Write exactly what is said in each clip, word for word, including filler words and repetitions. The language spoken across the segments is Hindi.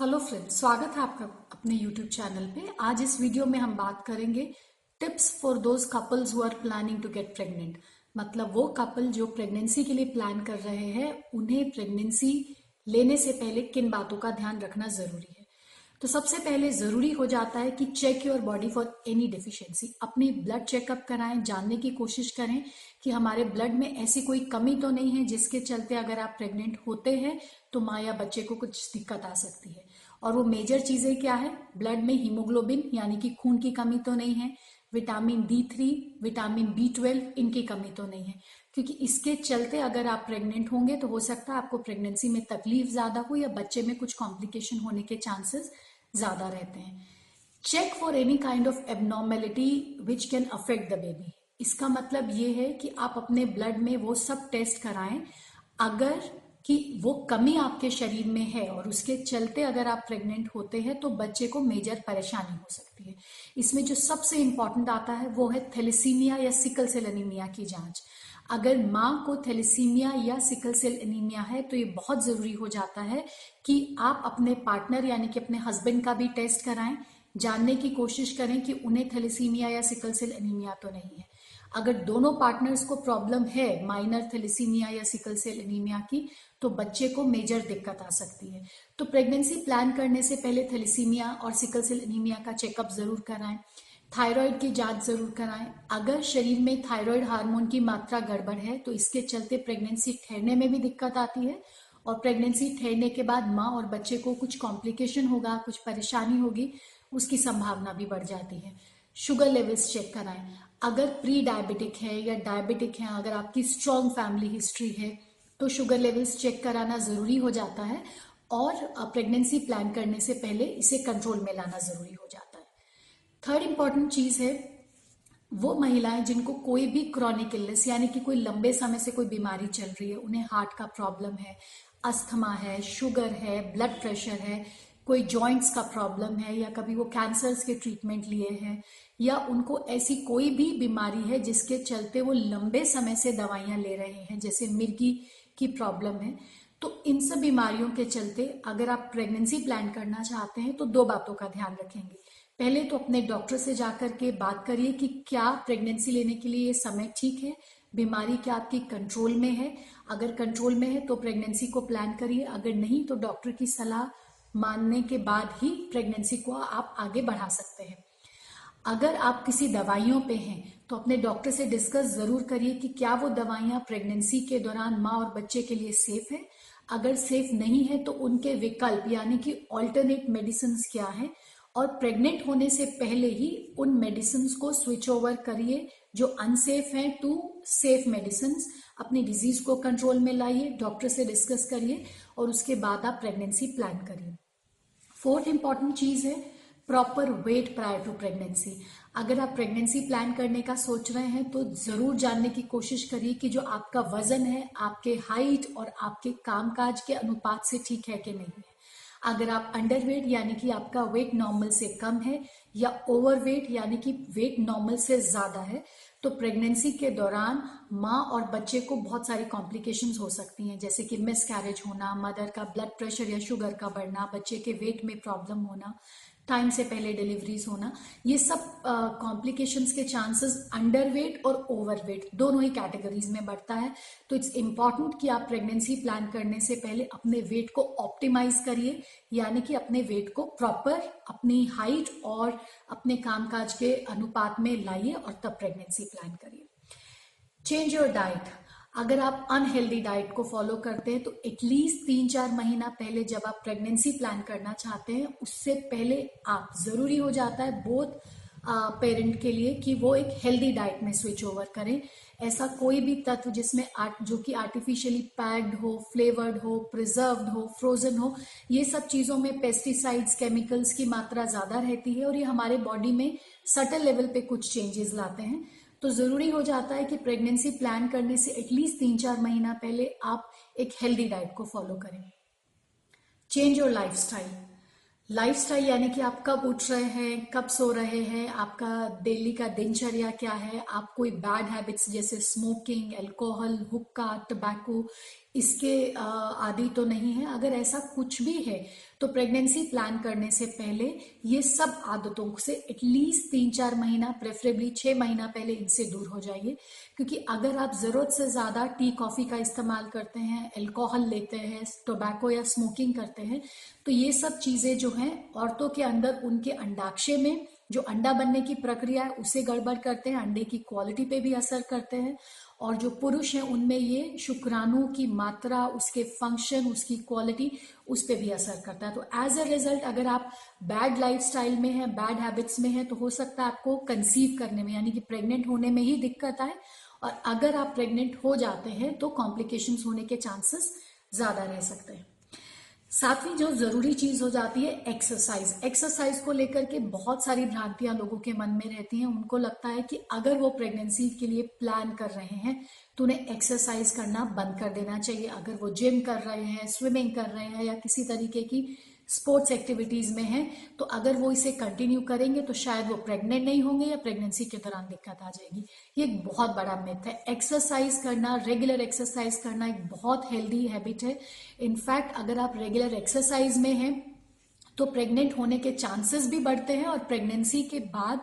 हेलो फ्रेंड्स, स्वागत है आपका अपने YouTube चैनल पे। आज इस वीडियो में हम बात करेंगे tips for those couples who are planning to get pregnant. मतलब वो कपल जो प्रेगनेंसी के लिए प्लान कर रहे हैं, उन्हें प्रेगनेंसी लेने से पहले किन बातों का ध्यान रखना जरूरी है। तो सबसे पहले जरूरी हो जाता है कि check your body for any deficiency. अपनी ब्लड चेकअप कराएं, जानने की कोशिश करें कि हमारे ब्लड में ऐसी कोई कमी तो नहीं है जिसके चलते अगर आप प्रेग्नेंट होते हैं तो माँ या बच्चे को कुछ दिक्कत आ सकती है। और वो मेजर चीजें क्या है, ब्लड में हीमोग्लोबिन यानी कि खून की कमी तो नहीं है, vitamin D three, vitamin B twelve इनकी कमी तो नहीं है, क्योंकि इसके चलते अगर आप प्रेग्नेंट होंगे तो हो सकता है आपको प्रेगनेंसी में तकलीफ ज्यादा हो या बच्चे में कुछ कॉम्प्लिकेशन होने के चांसेस ज्यादा रहते हैं। Check for any kind of abnormality which can affect the baby. इसका मतलब ये है कि आप अपने ब्लड में वो सब टेस्ट कराएं अगर कि वो कमी आपके शरीर में है और उसके चलते अगर आप प्रेग्नेंट होते हैं तो बच्चे को मेजर परेशानी हो सकती है। इसमें जो सबसे इंपॉर्टेंट आता है वो है थैलेसीमिया या सिकल सेल एनीमिया की जांच। अगर माँ को थैलेसीमिया या सिकल सेल एनीमिया है तो ये बहुत जरूरी हो जाता है कि आप अपने पार्टनर यानी कि अपने हस्बैंड का भी टेस्ट कराएं, जानने की कोशिश करें कि उन्हें थैलेसीमिया या सिकल सेल एनीमिया तो नहीं है। अगर दोनों पार्टनर्स को प्रॉब्लम है माइनर थैलेसीमिया या सिकल सेल एनीमिया की तो बच्चे को मेजर दिक्कत आ सकती है। तो प्रेगनेंसी प्लान करने से पहले थैलेसीमिया और सिकल सेल एनीमिया का चेकअप जरूर कराएं। थायराइड की जांच जरूर कराएं। अगर शरीर में थायराइड हार्मोन की मात्रा गड़बड़ है तो इसके चलते प्रेगनेंसी ठहरने में भी दिक्कत आती है और प्रेगनेंसी ठहरने के बाद माँ और बच्चे को कुछ कॉम्प्लिकेशन होगा, कुछ परेशानी होगी, उसकी संभावना भी बढ़ जाती है। शुगर लेवल्स चेक कराएं। अगर प्री डायबिटिक है या डायबिटिक है, अगर आपकी स्ट्रॉन्ग फैमिली हिस्ट्री है तो शुगर लेवल्स चेक कराना जरूरी हो जाता है और प्रेगनेंसी प्लान करने से पहले इसे कंट्रोल में लाना जरूरी हो जाता है। थर्ड इंपॉर्टेंट चीज है वो महिलाएं जिनको कोई भी क्रॉनिक इलनेस यानी कि कोई लंबे समय से कोई बीमारी चल रही है, उन्हें हार्ट का प्रॉब्लम है, अस्थमा है, शुगर है, ब्लड प्रेशर है, कोई जॉइंट्स का प्रॉब्लम है या कभी वो कैंसर्स के ट्रीटमेंट लिए हैं या उनको ऐसी कोई भी बीमारी है जिसके चलते वो लंबे समय से दवाइयां ले रहे हैं, जैसे मिर्गी की प्रॉब्लम है, तो इन सब बीमारियों के चलते अगर आप प्रेगनेंसी प्लान करना चाहते हैं तो दो बातों का ध्यान रखेंगे। पहले तो अपने डॉक्टर से जाकर के बात करिए कि क्या प्रेगनेंसी लेने के लिए ये समय ठीक है, बीमारी क्या आपकी कंट्रोल में है। अगर कंट्रोल में है तो प्रेगनेंसी को प्लान करिए, अगर नहीं तो डॉक्टर की सलाह मानने के बाद ही प्रेगनेंसी को आप आगे बढ़ा सकते हैं। अगर आप किसी दवाइयों पे हैं तो अपने डॉक्टर से डिस्कस जरूर करिए कि क्या वो दवाइयां प्रेगनेंसी के दौरान माँ और बच्चे के लिए सेफ है। अगर सेफ नहीं है तो उनके विकल्प यानी कि ऑल्टरनेट मेडिसिन्स क्या है और प्रेग्नेंट होने से पहले ही उन मेडिसिन्स को स्विच ओवर करिए जो अनसेफ हैं टू सेफ मेडिसिन्स। अपनी डिजीज को कंट्रोल में लाइए, डॉक्टर से डिस्कस करिए और उसके बाद आप प्रेगनेंसी प्लान करिए। फोर्थ इंपॉर्टेंट चीज है proper weight prior to pregnancy. अगर आप प्रेगनेंसी प्लान करने का सोच रहे हैं तो जरूर जानने की कोशिश करिए कि जो आपका वजन है आपके हाइट और आपके कामकाज के अनुपात से ठीक है कि नहीं है। अगर आप अंडरवेट यानी कि आपका वेट नॉर्मल से कम है या ओवरवेट यानी कि वेट नॉर्मल से ज्यादा है तो प्रेगनेंसी के दौरान माँ और बच्चे को बहुत सारी कॉम्प्लिकेशंस हो सकती हैं, जैसे कि मिसकैरेज होना, मदर का ब्लड प्रेशर या शुगर का बढ़ना, बच्चे के वेट में प्रॉब्लम होना, टाइम से पहले डिलीवरीज होना, ये सब कॉम्प्लिकेशंस uh, के चांसेस अंडरवेट और ओवरवेट दोनों ही कैटेगरीज में बढ़ता है। तो इट्स इम्पॉर्टेंट कि आप प्रेगनेंसी प्लान करने से पहले अपने वेट को ऑप्टिमाइज करिए, यानी कि अपने वेट को प्रॉपर अपनी हाइट और अपने कामकाज के अनुपात में लाइए और तब प्रेगनेंसी प्लान करिए। Change your diet. अगर आप अनहेल्दी डाइट को फॉलो करते हैं तो एटलीस्ट तीन चार महीना पहले जब आप प्रेगनेंसी प्लान करना चाहते हैं उससे पहले आप जरूरी हो जाता है बोथ पेरेंट के लिए कि वो एक हेल्दी डाइट में स्विच ओवर करें। ऐसा कोई भी तत्व जिसमें आर्ट जो कि आर्टिफिशियली पैक्ड हो, फ्लेवर्ड हो, प्रिजर्व्ड हो, फ्रोजन हो, ये सब चीज़ों में पेस्टिसाइड्स, केमिकल्स की मात्रा ज़्यादा रहती है और ये हमारे बॉडी में सटल लेवल पे कुछ चेंजेस लाते हैं। तो जरूरी हो जाता है कि प्रेगनेंसी प्लान करने से एटलीस्ट तीन चार महीना पहले आप एक हेल्दी डाइट को फॉलो करें। Change your lifestyle. लाइफस्टाइल यानी कि आप कब उठ रहे हैं, कब सो रहे हैं, आपका डेली का दिनचर्या क्या है। आप कोई बैड हैबिट्स जैसे स्मोकिंग, अल्कोहल, हुक्का, टबैको, इसके आदी तो नहीं है। अगर ऐसा कुछ भी है तो प्रेगनेंसी प्लान करने से पहले ये सब आदतों से एटलीस्ट तीन चार महीना, प्रेफरेबली छः महीना पहले इनसे दूर हो जाइए, क्योंकि अगर आप ज़रूरत से ज़्यादा टी कॉफ़ी का इस्तेमाल करते हैं, अल्कोहल लेते हैं, टोबैको या स्मोकिंग करते हैं, तो ये सब चीज़ें जो हैं औरतों के अंदर उनके अंडाक्षय में जो अंडा बनने की प्रक्रिया है उसे गड़बड़ करते हैं, अंडे की क्वालिटी पे भी असर करते हैं, और जो पुरुष हैं उनमें ये शुक्राणु की मात्रा, उसके फंक्शन, उसकी क्वालिटी, उस पे भी असर करता है। तो एज अ रिजल्ट अगर आप बैड लाइफस्टाइल में हैं, बैड हैबिट्स में हैं, तो हो सकता है आपको कंसीव करने में यानी कि प्रेग्नेंट होने में ही दिक्कत आए, और अगर आप प्रेग्नेंट हो जाते हैं तो कॉम्प्लिकेशंस होने के चांसेस ज़्यादा रह सकते हैं। सातवीं जो जरूरी चीज हो जाती है एक्सरसाइज। एक्सरसाइज को लेकर के बहुत सारी भ्रांतियां लोगों के मन में रहती हैं। उनको लगता है कि अगर वो प्रेगनेंसी के लिए प्लान कर रहे हैं तो उन्हें एक्सरसाइज करना बंद कर देना चाहिए। अगर वो जिम कर रहे हैं, स्विमिंग कर रहे हैं या किसी तरीके की स्पोर्ट्स एक्टिविटीज में हैं, तो अगर वो इसे कंटिन्यू करेंगे तो शायद वो प्रेग्नेंट नहीं होंगे या प्रेगनेंसी के दौरान दिक्कत आ जाएगी। ये एक बहुत बड़ा मिथ है। एक्सरसाइज करना, रेगुलर एक्सरसाइज करना एक बहुत हेल्दी हैबिट है। इनफैक्ट अगर आप रेगुलर एक्सरसाइज में हैं तो प्रेग्नेंट होने के चांसेस भी बढ़ते हैं, और प्रेगनेंसी के बाद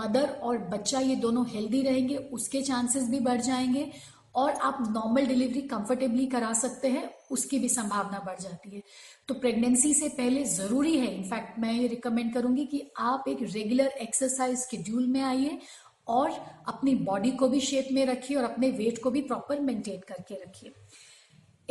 मदर और बच्चा ये दोनों हेल्दी रहेंगे, उसके चांसेस भी बढ़ जाएंगे, और आप नॉर्मल डिलीवरी कंफर्टेबली करा सकते हैं, उसकी भी संभावना बढ़ जाती है। तो प्रेगनेंसी से पहले ज़रूरी है, इनफैक्ट मैं ये रिकमेंड करूंगी कि आप एक रेगुलर एक्सरसाइज शेड्यूल में आइए और अपनी बॉडी को भी शेप में रखिए और अपने वेट को भी प्रॉपर मेंटेन करके रखिए।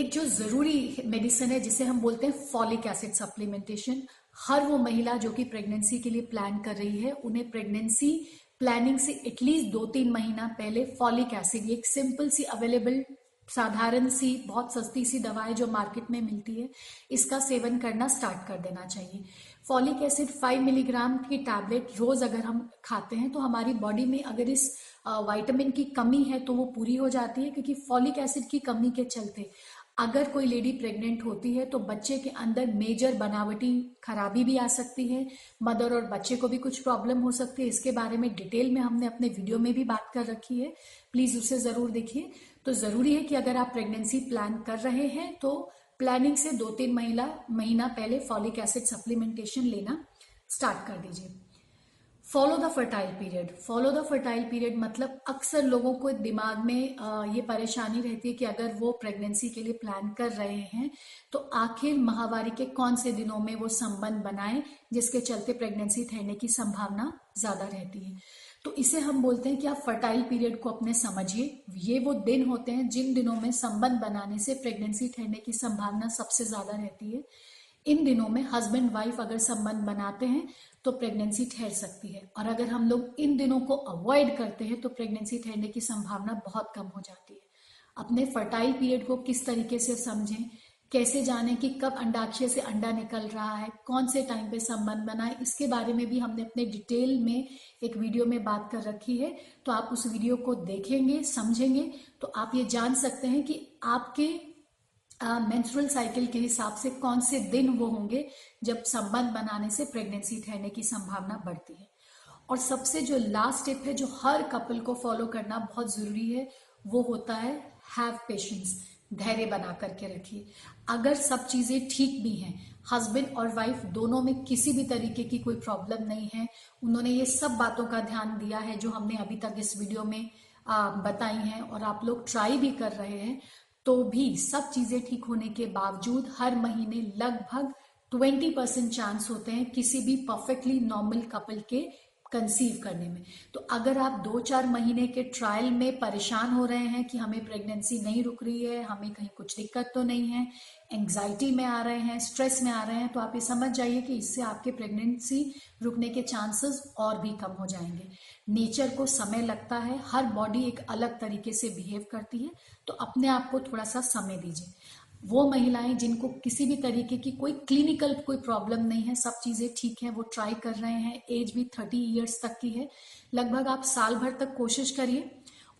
एक जो ज़रूरी मेडिसिन है जिसे हम बोलते हैं फॉलिक एसिड सप्लीमेंटेशन। हर वो महिला जो कि प्रेगनेंसी के लिए प्लान कर रही है, उन्हें प्रेगनेंसी प्लानिंग से एटलीस्ट दो तीन महीना पहले फॉलिक एसिड, एक सिंपल सी अवेलेबल साधारण सी बहुत सस्ती सी दवाएं जो मार्केट में मिलती है, इसका सेवन करना स्टार्ट कर देना चाहिए। फॉलिक एसिड पाँच मिलीग्राम की टैबलेट रोज अगर हम खाते हैं तो हमारी बॉडी में अगर इस विटामिन की कमी है तो वो पूरी हो जाती है, क्योंकि फॉलिक एसिड की कमी के चलते अगर कोई लेडी प्रेग्नेंट होती है तो बच्चे के अंदर मेजर बनावटी खराबी भी आ सकती है, मदर और बच्चे को भी कुछ प्रॉब्लम हो सकती है। इसके बारे में डिटेल में हमने अपने वीडियो में भी बात कर रखी है, प्लीज़ उसे ज़रूर देखिए। तो ज़रूरी है कि अगर आप प्रेगनेंसी प्लान कर रहे हैं तो प्लानिंग से दो तीन महीना महीना पहले फॉलिक एसिड सप्लीमेंटेशन लेना स्टार्ट कर दीजिए। Follow the fertile period. Follow the fertile period मतलब अक्सर लोगों को दिमाग में ये परेशानी रहती है कि अगर वो प्रेगनेंसी के लिए प्लान कर रहे हैं तो आखिर माहवारी के कौन से दिनों में वो संबंध बनाएं, जिसके चलते प्रेगनेंसी ठहरने की संभावना ज़्यादा रहती है। तो इसे हम बोलते हैं कि आप फर्टाइल पीरियड को अपने समझिए। ये वो दिन होते हैं जिन दिनों में संबंध बनाने से प्रेगनेंसी ठहरने की संभावना सबसे ज़्यादा रहती है। इन दिनों में हस्बैंड वाइफ अगर संबंध बनाते हैं तो प्रेगनेंसी ठहर सकती है, और अगर हम लोग इन दिनों को अवॉइड करते हैं तो प्रेगनेंसी ठहरने की संभावना बहुत कम हो जाती है। अपने फर्टाइल पीरियड को किस तरीके से समझें, कैसे जानें कि कब अंडाक्षय से अंडा निकल रहा है, कौन से टाइम पे संबंध बनाएं, इसके बारे में भी हमने अपने डिटेल में एक वीडियो में बात कर रखी है। तो आप उस वीडियो को देखेंगे, समझेंगे तो आप ये जान सकते हैं कि आपके मेंस्ट्रुअल uh, साइकिल के हिसाब से कौन से दिन वो होंगे जब संबंध बनाने से प्रेगनेंसी ठहरने की संभावना बढ़ती है। और सबसे जो लास्ट टिप है जो हर कपल को फॉलो करना बहुत ज़रूरी है वो होता है हैव पेशेंस। धैर्य बना करके रखिए। अगर सब चीज़ें ठीक भी हैं, हस्बैंड और वाइफ दोनों में किसी भी तरीके की कोई प्रॉब्लम नहीं है, उन्होंने ये सब बातों का ध्यान दिया है जो हमने अभी तक इस वीडियो में uh, बताई हैं और आप लोग ट्राई भी कर रहे हैं, तो भी सब चीज़ें ठीक होने के बावजूद हर महीने लगभग बीस परसेंट चांस होते हैं किसी भी परफेक्टली नॉर्मल कपल के कंसीव करने में। तो अगर आप दो चार महीने के ट्रायल में परेशान हो रहे हैं कि हमें प्रेगनेंसी नहीं रुक रही है, हमें कहीं कुछ दिक्कत तो नहीं है, एंग्जाइटी में आ रहे हैं, स्ट्रेस में आ रहे हैं, तो आप ये समझ जाइए कि इससे आपके प्रेगनेंसी रुकने के चांसेस और भी कम हो जाएंगे। नेचर को समय लगता है, हर बॉडी एक अलग तरीके से बिहेव करती है, तो अपने आप को थोड़ा सा समय दीजिए। वो महिलाएं जिनको किसी भी तरीके की कोई क्लिनिकल कोई प्रॉब्लम नहीं है, सब चीज़ें ठीक हैं, वो ट्राई कर रहे हैं, एज भी तीस इयर्स तक की है, लगभग आप साल भर तक कोशिश करिए।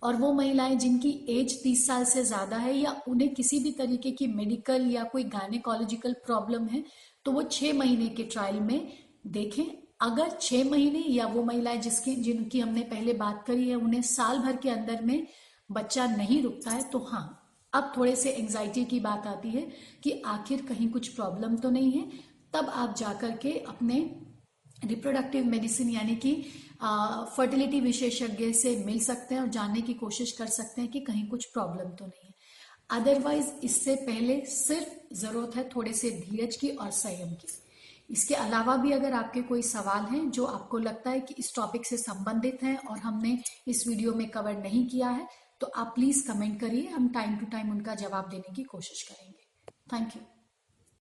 और वो महिलाएं जिनकी एज तीस साल से ज़्यादा है या उन्हें किसी भी तरीके की मेडिकल या कोई गायनेकोलॉजिकल प्रॉब्लम है, तो वो छः महीने के ट्रायल में देखें। अगर छः महीने या वो महिलाएं जिसकी जिनकी हमने पहले बात करी है उन्हें साल भर के अंदर में बच्चा नहीं रुकता है, तो हाँ अब थोड़े से एंग्जाइटी की बात आती है कि आखिर कहीं कुछ प्रॉब्लम तो नहीं है, तब आप जाकर के अपने रिप्रोडक्टिव मेडिसिन यानी कि फर्टिलिटी विशेषज्ञ से मिल सकते हैं और जानने की कोशिश कर सकते हैं कि कहीं कुछ प्रॉब्लम तो नहीं है। अदरवाइज इससे पहले सिर्फ जरूरत है थोड़े से धीरज की और संयम की। इसके अलावा भी अगर आपके कोई सवाल हैं जो आपको लगता है कि इस टॉपिक से संबंधित हैं और हमने इस वीडियो में कवर नहीं किया है, तो आप प्लीज कमेंट करिए, हम टाइम टू टाइम उनका जवाब देने की कोशिश करेंगे। Thank you.